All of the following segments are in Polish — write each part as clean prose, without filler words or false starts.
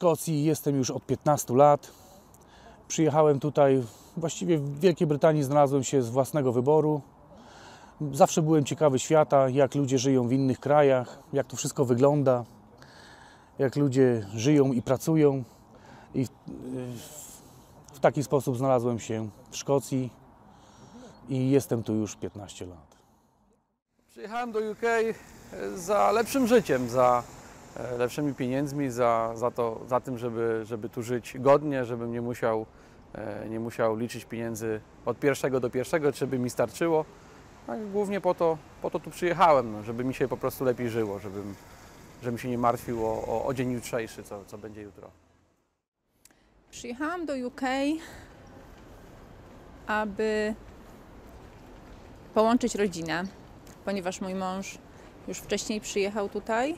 Szkocji jestem już od 15 lat. Przyjechałem tutaj, właściwie w Wielkiej Brytanii znalazłem się z własnego wyboru. Zawsze byłem ciekawy świata, jak ludzie żyją w innych krajach, jak to wszystko wygląda, jak ludzie żyją i pracują. I w taki sposób znalazłem się w Szkocji i jestem tu już 15 lat. Przyjechałem do UK za lepszym życiem, za lepszymi pieniędzmi, za tym, żeby tu żyć godnie, żebym nie musiał liczyć pieniędzy od pierwszego do pierwszego, żeby mi starczyło. A głównie po to tu przyjechałem, żeby mi się po prostu lepiej żyło, żebym się nie martwił o dzień jutrzejszy, co będzie jutro. Przyjechałam do UK, aby połączyć rodzinę, ponieważ mój mąż już wcześniej przyjechał tutaj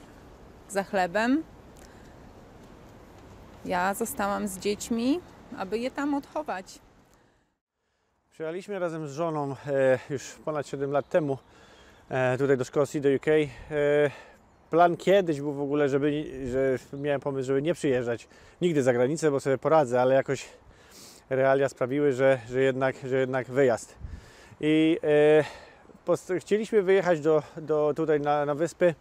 za chlebem. Ja zostałam z dziećmi, aby je tam odchować. Przyjechaliśmy razem z żoną już ponad 7 lat temu tutaj do Szkocji, do UK. Plan kiedyś był w ogóle, że miałem pomysł, żeby nie przyjeżdżać nigdy za granicę, bo sobie poradzę, ale jakoś realia sprawiły, że jednak wyjazd. I chcieliśmy wyjechać tutaj na wyspy,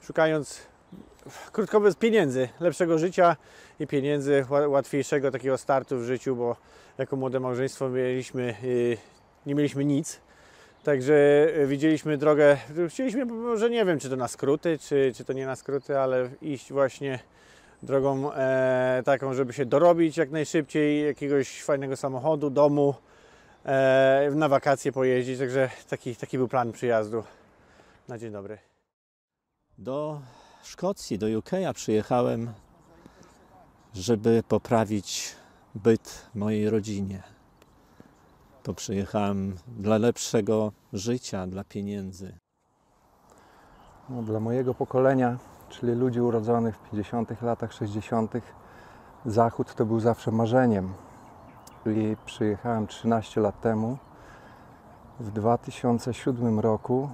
szukając, krótko mówiąc, pieniędzy, lepszego życia i pieniędzy, łatwiejszego takiego startu w życiu, bo jako młode małżeństwo nie mieliśmy nic. Także widzieliśmy drogę, chcieliśmy, może nie wiem, czy to na skróty, czy to nie na skróty, ale iść właśnie drogą taką, żeby się dorobić jak najszybciej, jakiegoś fajnego samochodu, domu, na wakacje pojeździć. Także taki był plan przyjazdu. Na dzień dobry. Do Szkocji, do UK przyjechałem, żeby poprawić byt mojej rodzinie. To przyjechałem dla lepszego życia, dla pieniędzy. No, dla mojego pokolenia, czyli ludzi urodzonych w 50-tych latach, 60-tych, Zachód to był zawsze marzeniem. I przyjechałem 13 lat temu, w 2007 roku.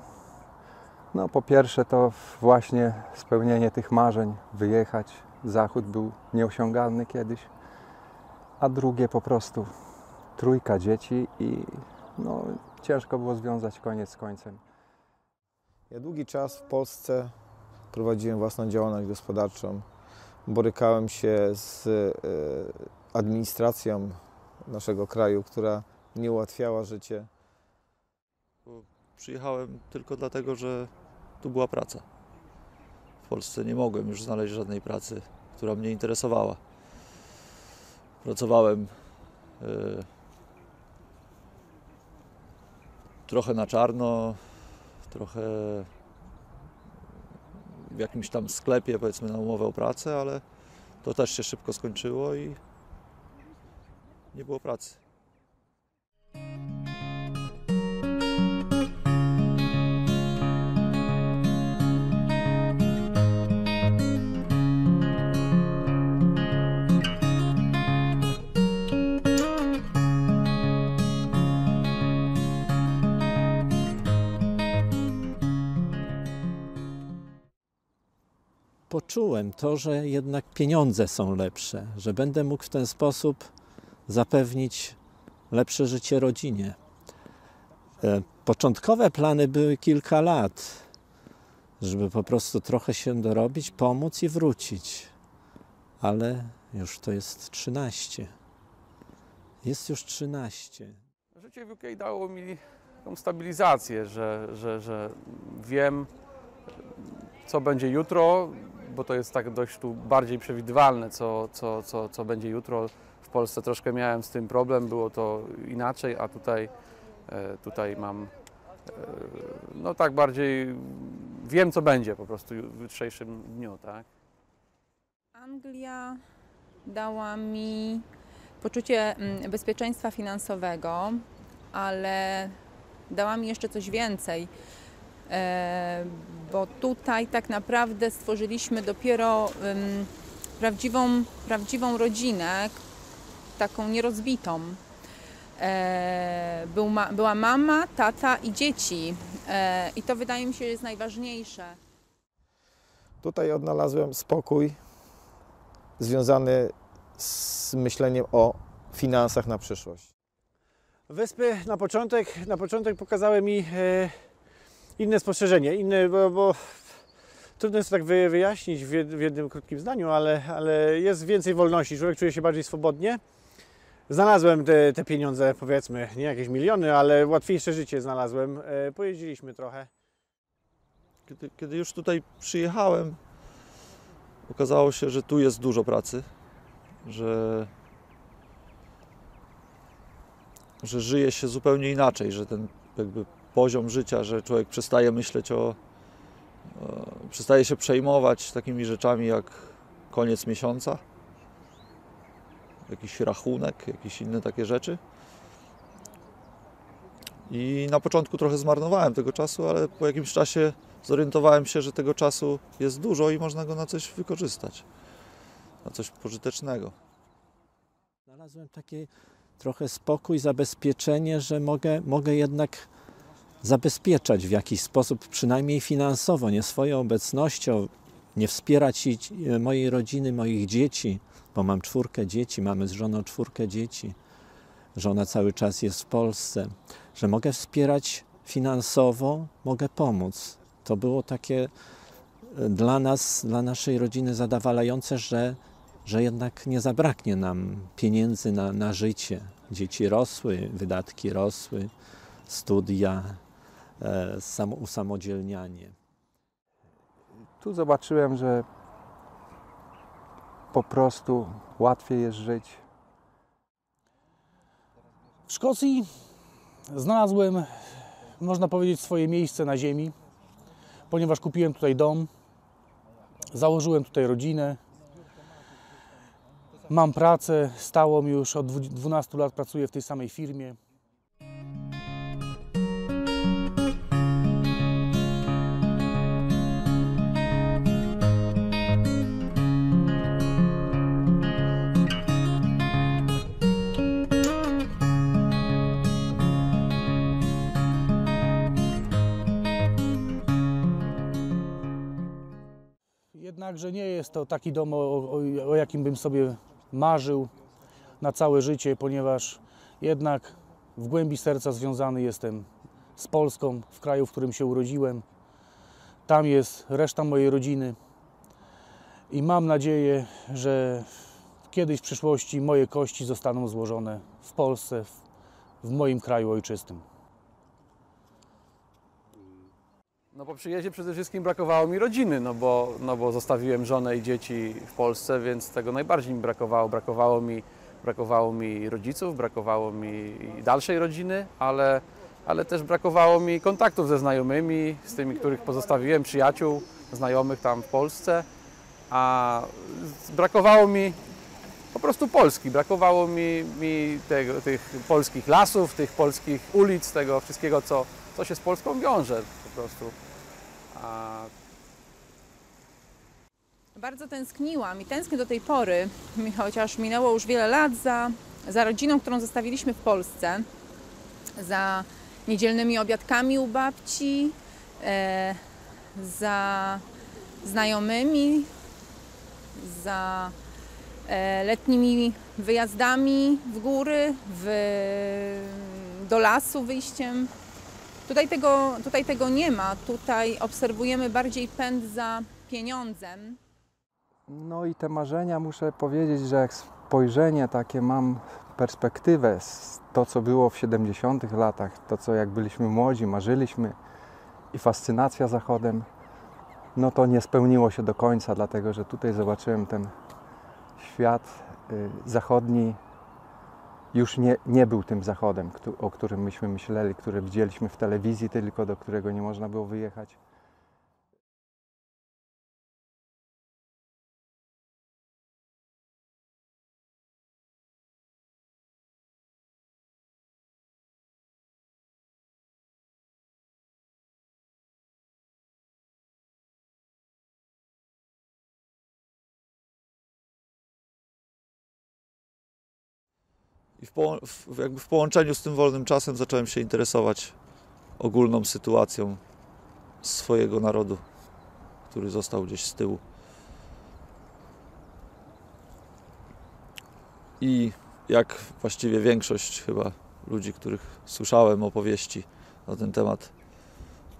No, po pierwsze to właśnie spełnienie tych marzeń, wyjechać. Zachód był nieosiągalny kiedyś. A drugie po prostu trójka dzieci i no, ciężko było związać koniec z końcem. Ja długi czas w Polsce prowadziłem własną działalność gospodarczą. Borykałem się z administracją naszego kraju, która nie ułatwiała życie. Przyjechałem tylko dlatego, że tu była praca. W Polsce nie mogłem już znaleźć żadnej pracy, która mnie interesowała. Pracowałem trochę na czarno, trochę w jakimś tam sklepie, powiedzmy, na umowę o pracę, ale to też się szybko skończyło i nie było pracy. Poczułem to, że jednak pieniądze są lepsze, że będę mógł w ten sposób zapewnić lepsze życie rodzinie. Początkowe plany były kilka lat, żeby po prostu trochę się dorobić, pomóc i wrócić. Ale już to jest 13. Jest już 13. Życie w UK dało mi tą stabilizację, że wiem, co będzie jutro, bo to jest tak dość tu bardziej przewidywalne, co będzie jutro. W Polsce troszkę miałem z tym problem, było to inaczej, a tutaj mam, no tak bardziej wiem, co będzie po prostu w jutrzejszym dniu, tak? Anglia dała mi poczucie bezpieczeństwa finansowego, ale dała mi jeszcze coś więcej. Bo tutaj tak naprawdę stworzyliśmy dopiero prawdziwą rodzinę, taką nierozbitą. Była mama, tata i dzieci i to wydaje mi się, że jest najważniejsze. Tutaj odnalazłem spokój, związany z myśleniem o finansach na przyszłość. Wyspy na początek pokazały mi inne spostrzeżenie, bo trudno jest to tak wyjaśnić w jednym krótkim zdaniu, ale jest więcej wolności, człowiek czuje się bardziej swobodnie. Znalazłem te pieniądze, powiedzmy, nie jakieś miliony, ale łatwiejsze życie znalazłem. Pojeździliśmy trochę. Kiedy już tutaj przyjechałem, okazało się, że tu jest dużo pracy, że żyje się zupełnie inaczej, że ten jakby poziom życia, że człowiek przestaje myśleć przestaje się przejmować takimi rzeczami jak koniec miesiąca, jakiś rachunek, jakieś inne takie rzeczy. I na początku trochę zmarnowałem tego czasu, ale po jakimś czasie zorientowałem się, że tego czasu jest dużo i można go na coś wykorzystać, na coś pożytecznego. Znalazłem taki trochę spokój, zabezpieczenie, że mogę jednak zabezpieczać w jakiś sposób, przynajmniej finansowo, nie swoją obecnością, nie wspierać mojej rodziny, moich dzieci, bo mam 4 dzieci, mamy z żoną 4 dzieci, żona cały czas jest w Polsce, że mogę wspierać finansowo, mogę pomóc. To było takie dla nas, dla naszej rodziny zadowalające, że jednak nie zabraknie nam pieniędzy na życie. Dzieci rosły, wydatki rosły, studia, usamodzielnianie. Tu zobaczyłem, że po prostu łatwiej jest żyć. W Szkocji znalazłem, można powiedzieć, swoje miejsce na ziemi, ponieważ kupiłem tutaj dom, założyłem tutaj rodzinę. Mam pracę stałą już, od 12 lat pracuję w tej samej firmie. Jednakże nie jest to taki dom, o jakim bym sobie marzył na całe życie, ponieważ jednak w głębi serca związany jestem z Polską, w kraju, w którym się urodziłem. Tam jest reszta mojej rodziny i mam nadzieję, że kiedyś w przyszłości moje kości zostaną złożone w Polsce, w moim kraju ojczystym. No po przyjeździe przede wszystkim brakowało mi rodziny, no bo zostawiłem żonę i dzieci w Polsce, więc tego najbardziej mi brakowało. Brakowało mi rodziców, brakowało mi dalszej rodziny, ale też brakowało mi kontaktów ze znajomymi, z tymi, których pozostawiłem, przyjaciół, znajomych tam w Polsce. A brakowało mi po prostu Polski, brakowało mi tych polskich lasów, tych polskich ulic, tego wszystkiego, co się z Polską wiąże po prostu. Bardzo tęskniłam i tęsknię do tej pory, chociaż minęło już wiele lat, za rodziną, którą zostawiliśmy w Polsce, za niedzielnymi obiadkami u babci, za znajomymi, za letnimi wyjazdami w góry, do lasu wyjściem. Tutaj tego nie ma. Tutaj obserwujemy bardziej pęd za pieniądzem. No i te marzenia, muszę powiedzieć, że jak spojrzenie takie mam, perspektywę, to co było w 70-tych latach, to co jak byliśmy młodzi, marzyliśmy i fascynacja Zachodem, no to nie spełniło się do końca, dlatego że tutaj zobaczyłem ten świat zachodni, już nie był tym Zachodem, o którym myśmy myśleli, który widzieliśmy w telewizji tylko, do którego nie można było wyjechać. I jakby w połączeniu z tym wolnym czasem zacząłem się interesować ogólną sytuacją swojego narodu, który został gdzieś z tyłu. i jak właściwie większość chyba ludzi, których słyszałem opowieści na ten temat,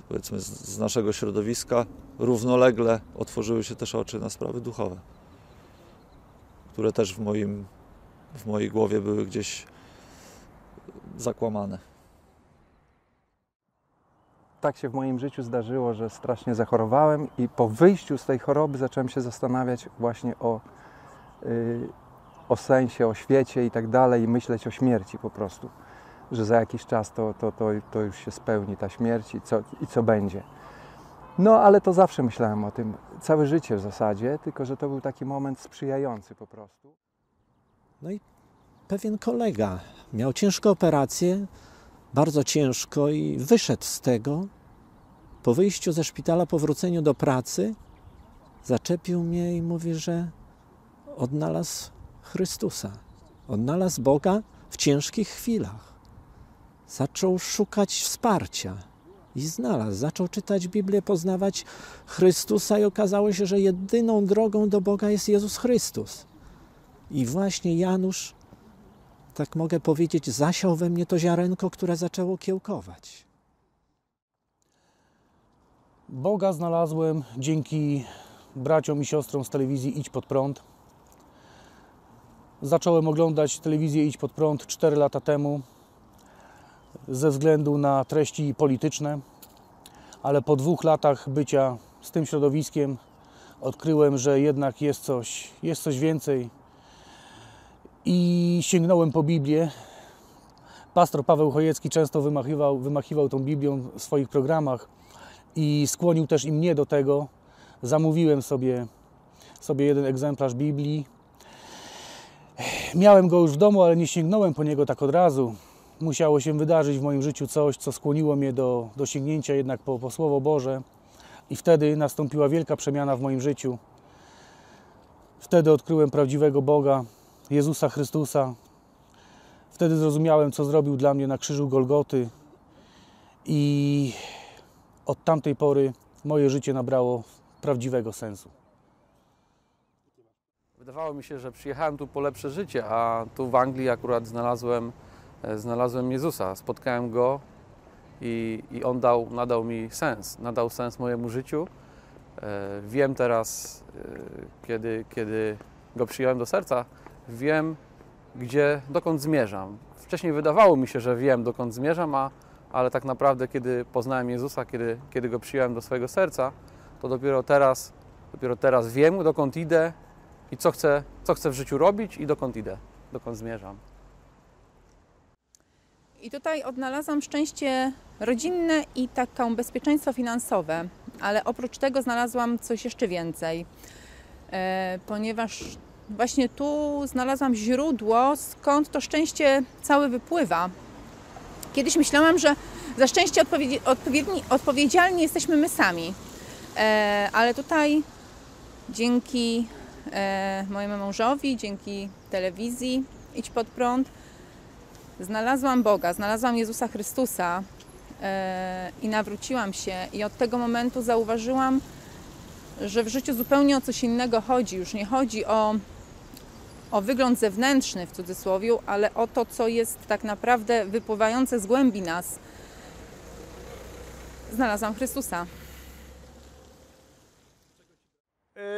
powiedzmy z naszego środowiska, równolegle otworzyły się też oczy na sprawy duchowe, które też w mojej głowie były gdzieś zakłamane. Tak się w moim życiu zdarzyło, że strasznie zachorowałem i po wyjściu z tej choroby zacząłem się zastanawiać właśnie o sensie, o świecie i tak dalej, i myśleć o śmierci po prostu, że za jakiś czas to już się spełni ta śmierć i co będzie. No ale to zawsze myślałem o tym, całe życie w zasadzie, tylko że to był taki moment sprzyjający po prostu. No i pewien kolega miał ciężką operację, bardzo ciężko, i wyszedł z tego. Po wyjściu ze szpitala, po wróceniu do pracy, zaczepił mnie i mówi, że odnalazł Chrystusa, odnalazł Boga w ciężkich chwilach. Zaczął szukać wsparcia i znalazł. Zaczął czytać Biblię, poznawać Chrystusa i okazało się, że jedyną drogą do Boga jest Jezus Chrystus. I właśnie Janusz, tak mogę powiedzieć, zasiał we mnie to ziarenko, które zaczęło kiełkować. Boga znalazłem dzięki braciom i siostrom z telewizji Idź Pod Prąd. Zacząłem oglądać telewizję Idź Pod Prąd 4 lata temu ze względu na treści polityczne, ale po 2 latach bycia z tym środowiskiem odkryłem, że jednak jest coś więcej, i sięgnąłem po Biblię. Pastor Paweł Chojecki często wymachiwał tą Biblią w swoich programach i skłonił też i mnie do tego. Zamówiłem sobie jeden egzemplarz Biblii. Miałem go już w domu, ale nie sięgnąłem po niego tak od razu. Musiało się wydarzyć w moim życiu coś, co skłoniło mnie do sięgnięcia jednak po Słowo Boże. I wtedy nastąpiła wielka przemiana w moim życiu. Wtedy odkryłem prawdziwego Boga, Jezusa Chrystusa. Wtedy zrozumiałem, co zrobił dla mnie na krzyżu Golgoty, i od tamtej pory moje życie nabrało prawdziwego sensu. Wydawało mi się, że przyjechałem tu po lepsze życie, a tu w Anglii akurat znalazłem Jezusa. Spotkałem Go i On nadał mi sens. Nadał sens mojemu życiu. Wiem teraz, kiedy Go przyjąłem do serca, wiem, dokąd zmierzam. Wcześniej wydawało mi się, że wiem, dokąd zmierzam, ale tak naprawdę, kiedy poznałem Jezusa, kiedy Go przyjąłem do swojego serca, to dopiero teraz wiem, dokąd idę i co chcę w życiu robić i dokąd idę, dokąd zmierzam. I tutaj odnalazłam szczęście rodzinne i takie bezpieczeństwo finansowe, ale oprócz tego znalazłam coś jeszcze więcej, ponieważ właśnie tu znalazłam źródło, skąd to szczęście całe wypływa. Kiedyś myślałam, że za szczęście odpowiedzialni jesteśmy my sami, ale tutaj dzięki mojemu mężowi, dzięki telewizji Idź Pod Prąd znalazłam Boga, znalazłam Jezusa Chrystusa i nawróciłam się, i od tego momentu zauważyłam, że w życiu zupełnie o coś innego chodzi. Już nie chodzi o wygląd zewnętrzny, w cudzysłowie, ale o to, co jest tak naprawdę wypływające z głębi nas. Znalazłam Chrystusa.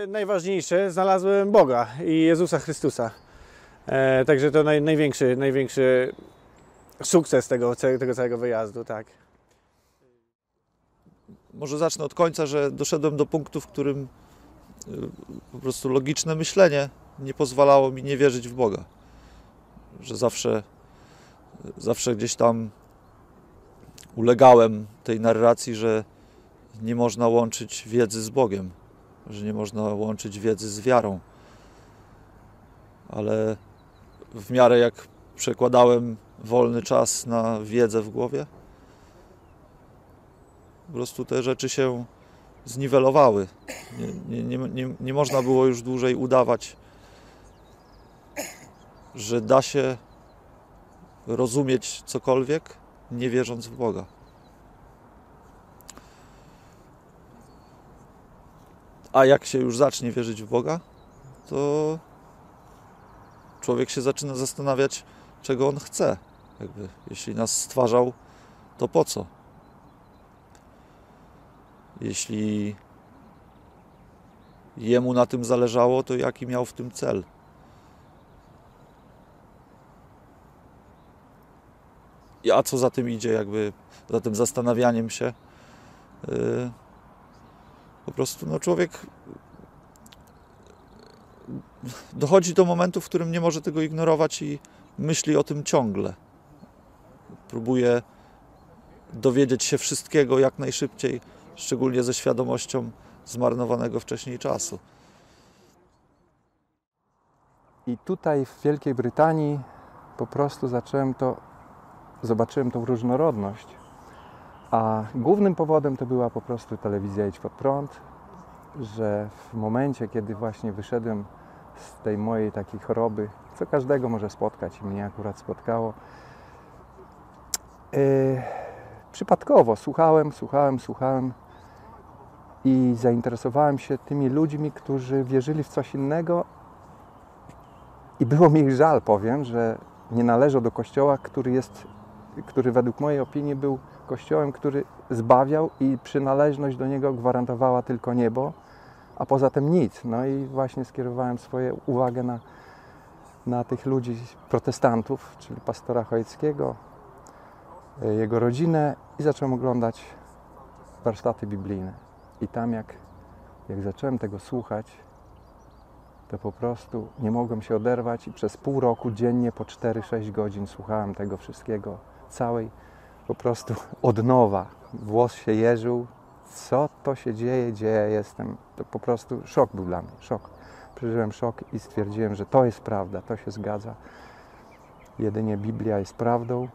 Najważniejsze, znalazłem Boga i Jezusa Chrystusa. Także to największy sukces tego całego wyjazdu, tak. Może zacznę od końca, że doszedłem do punktu, w którym po prostu logiczne myślenie nie pozwalało mi nie wierzyć w Boga. Że zawsze gdzieś tam ulegałem tej narracji, że nie można łączyć wiedzy z Bogiem, że nie można łączyć wiedzy z wiarą. Ale w miarę jak przekładałem wolny czas na wiedzę w głowie, po prostu te rzeczy się zniwelowały. Nie można było już dłużej udawać, że da się rozumieć cokolwiek, nie wierząc w Boga. A jak się już zacznie wierzyć w Boga, to człowiek się zaczyna zastanawiać, czego on chce. Jakby, jeśli nas stwarzał, to po co? Jeśli jemu na tym zależało, to jaki miał w tym cel? A co za tym idzie, jakby za tym zastanawianiem się? Po prostu no, człowiek dochodzi do momentu, w którym nie może tego ignorować i myśli o tym ciągle. Próbuje dowiedzieć się wszystkiego jak najszybciej, szczególnie ze świadomością zmarnowanego wcześniej czasu. I tutaj w Wielkiej Brytanii po prostu zobaczyłem tą różnorodność. A głównym powodem to była po prostu telewizja Idź Pod Prąd, że w momencie, kiedy właśnie wyszedłem z tej mojej takiej choroby, co każdego może spotkać, i mnie akurat spotkało, przypadkowo słuchałem i zainteresowałem się tymi ludźmi, którzy wierzyli w coś innego, i było mi ich żal, powiem, że nie należą do kościoła, który według mojej opinii był kościołem, który zbawiał i przynależność do niego gwarantowała tylko niebo, a poza tym nic. No i właśnie skierowałem swoją uwagę na tych ludzi, protestantów, czyli pastora Chojeckiego, jego rodzinę, i zacząłem oglądać warsztaty biblijne. I tam jak zacząłem tego słuchać, to po prostu nie mogłem się oderwać i przez pół roku dziennie po 4-6 godzin słuchałem tego wszystkiego, całej po prostu od nowa. Włos się jeżył, co to się dzieje, gdzie ja jestem. To po prostu szok był dla mnie, szok. Przeżyłem szok i stwierdziłem, że to jest prawda, to się zgadza. Jedynie Biblia jest prawdą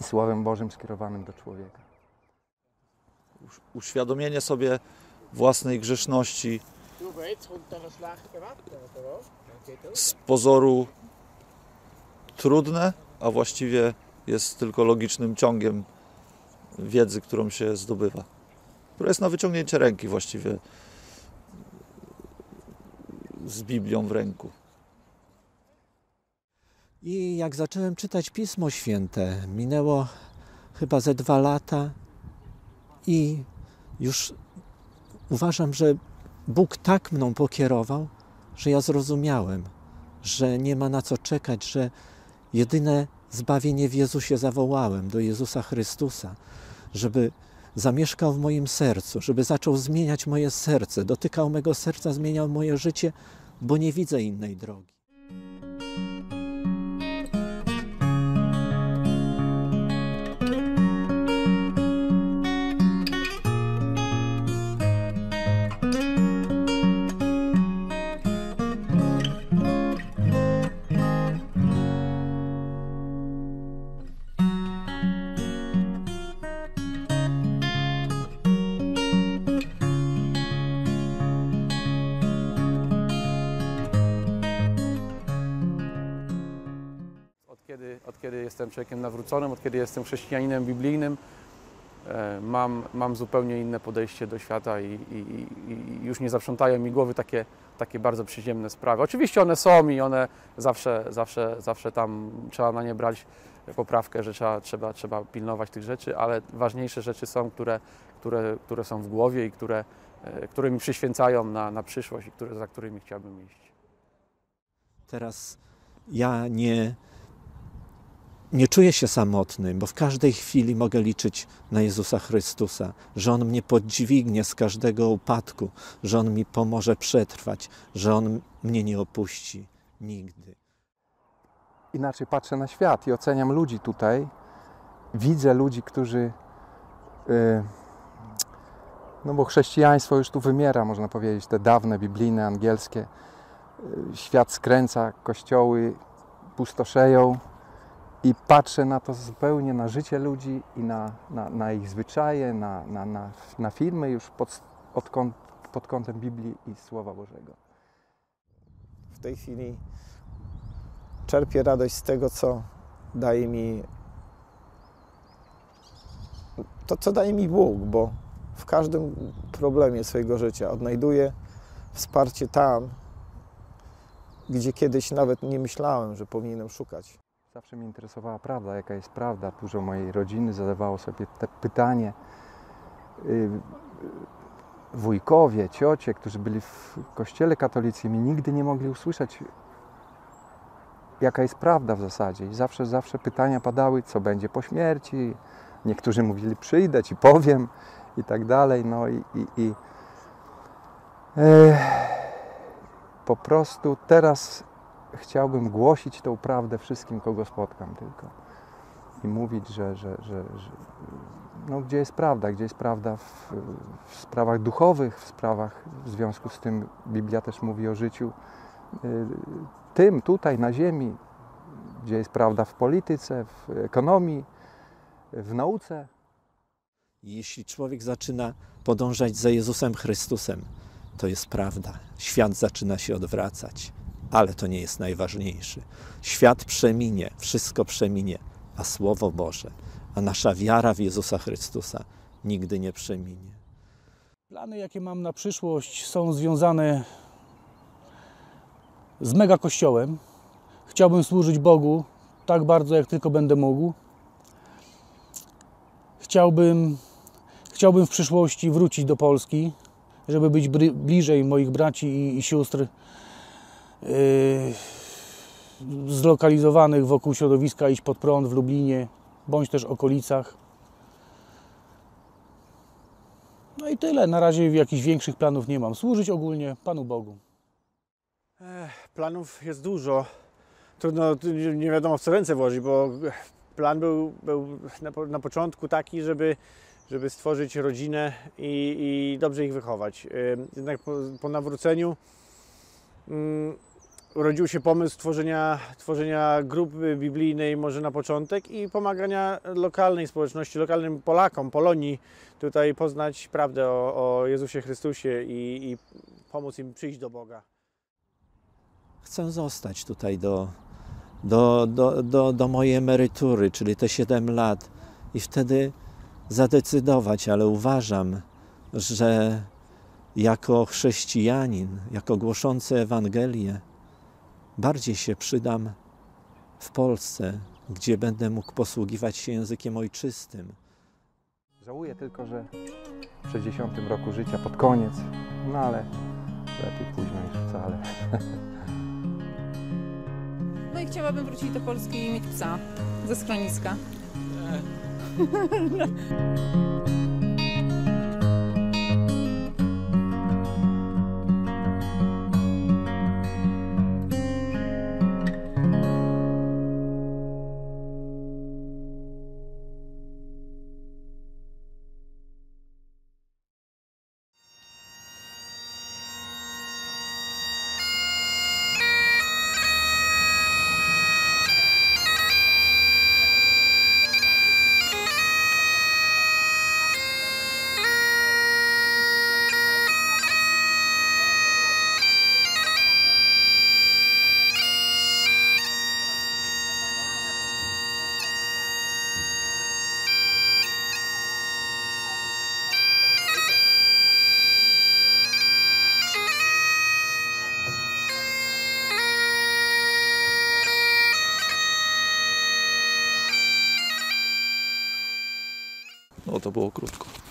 i Słowem Bożym skierowanym do człowieka. Uświadomienie sobie własnej grzeszności z pozoru trudne, a właściwie jest tylko logicznym ciągiem wiedzy, którą się zdobywa. Która jest na wyciągnięcie ręki właściwie, z Biblią w ręku. I jak zacząłem czytać Pismo Święte, minęło chyba ze 2 lata i już uważam, że Bóg tak mną pokierował, że ja zrozumiałem, że nie ma na co czekać, że jedyne zbawienie w Jezusie zawołałem do Jezusa Chrystusa, żeby zamieszkał w moim sercu, żeby zaczął zmieniać moje serce, dotykał mego serca, zmieniał moje życie, bo nie widzę innej drogi. Od kiedy jestem człowiekiem nawróconym, od kiedy jestem chrześcijaninem biblijnym, mam zupełnie inne podejście do świata i już nie zaprzątają mi głowy takie bardzo przyziemne sprawy. Oczywiście one są i one zawsze tam trzeba na nie brać poprawkę, że trzeba pilnować tych rzeczy, ale ważniejsze rzeczy są, które są w głowie i które mi przyświęcają na przyszłość i za którymi chciałbym iść. Teraz ja nie czuję się samotny, bo w każdej chwili mogę liczyć na Jezusa Chrystusa, że On mnie podźwignie z każdego upadku, że On mi pomoże przetrwać, że On mnie nie opuści nigdy. Inaczej patrzę na świat i oceniam ludzi tutaj. Widzę ludzi, którzy... No bo chrześcijaństwo już tu wymiera, można powiedzieć, te dawne, biblijne, angielskie. Świat skręca, kościoły pustoszeją. I patrzę na to zupełnie, na życie ludzi i na ich zwyczaje, na filmy już pod kątem Biblii i Słowa Bożego. W tej chwili czerpię radość z tego, co daje mi Bóg, bo w każdym problemie swojego życia odnajduję wsparcie tam, gdzie kiedyś nawet nie myślałem, że powinienem szukać. Zawsze mnie interesowała prawda, jaka jest prawda. Dużo mojej rodziny zadawało sobie te pytanie. Wujkowie, ciocie, którzy byli w kościele katolickim, nigdy nie mogli usłyszeć, jaka jest prawda w zasadzie. I zawsze pytania padały, co będzie po śmierci. Niektórzy mówili, przyjdę ci powiem i tak dalej. No i po prostu teraz chciałbym głosić tą prawdę wszystkim, kogo spotkam tylko. I mówić, że no, gdzie jest prawda w sprawach duchowych, w sprawach, w związku z tym Biblia też mówi o życiu tym, tutaj, na ziemi, gdzie jest prawda w polityce, w ekonomii, w nauce. Jeśli człowiek zaczyna podążać za Jezusem Chrystusem, to jest prawda. Świat zaczyna się odwracać, ale to nie jest najważniejsze. Świat przeminie, wszystko przeminie, a Słowo Boże, a nasza wiara w Jezusa Chrystusa nigdy nie przeminie. Plany, jakie mam na przyszłość, są związane z mega kościołem. Chciałbym służyć Bogu tak bardzo, jak tylko będę mógł. Chciałbym w przyszłości wrócić do Polski, żeby być bliżej moich braci i sióstr zlokalizowanych wokół środowiska Idź Pod Prąd w Lublinie, bądź też okolicach. No i tyle. Na razie jakichś większych planów nie mam. Służyć ogólnie Panu Bogu. Planów jest dużo. Trudno, nie wiadomo w co ręce włożyć, bo plan był na początku taki, żeby stworzyć rodzinę i dobrze ich wychować. Jednak po nawróceniu urodził się pomysł tworzenia grupy biblijnej może na początek i pomagania lokalnej społeczności, lokalnym Polakom, Polonii tutaj poznać prawdę o Jezusie Chrystusie i pomóc im przyjść do Boga. Chcę zostać tutaj do mojej emerytury, czyli te 7 lat i wtedy zadecydować, ale uważam, że jako chrześcijanin, jako głoszący Ewangelię bardziej się przydam w Polsce, gdzie będę mógł posługiwać się językiem ojczystym. Żałuję tylko, że w 60 roku życia pod koniec, no ale lepiej późno niż wcale. No i chciałabym wrócić do Polski i mieć psa ze schroniska. To było krótko.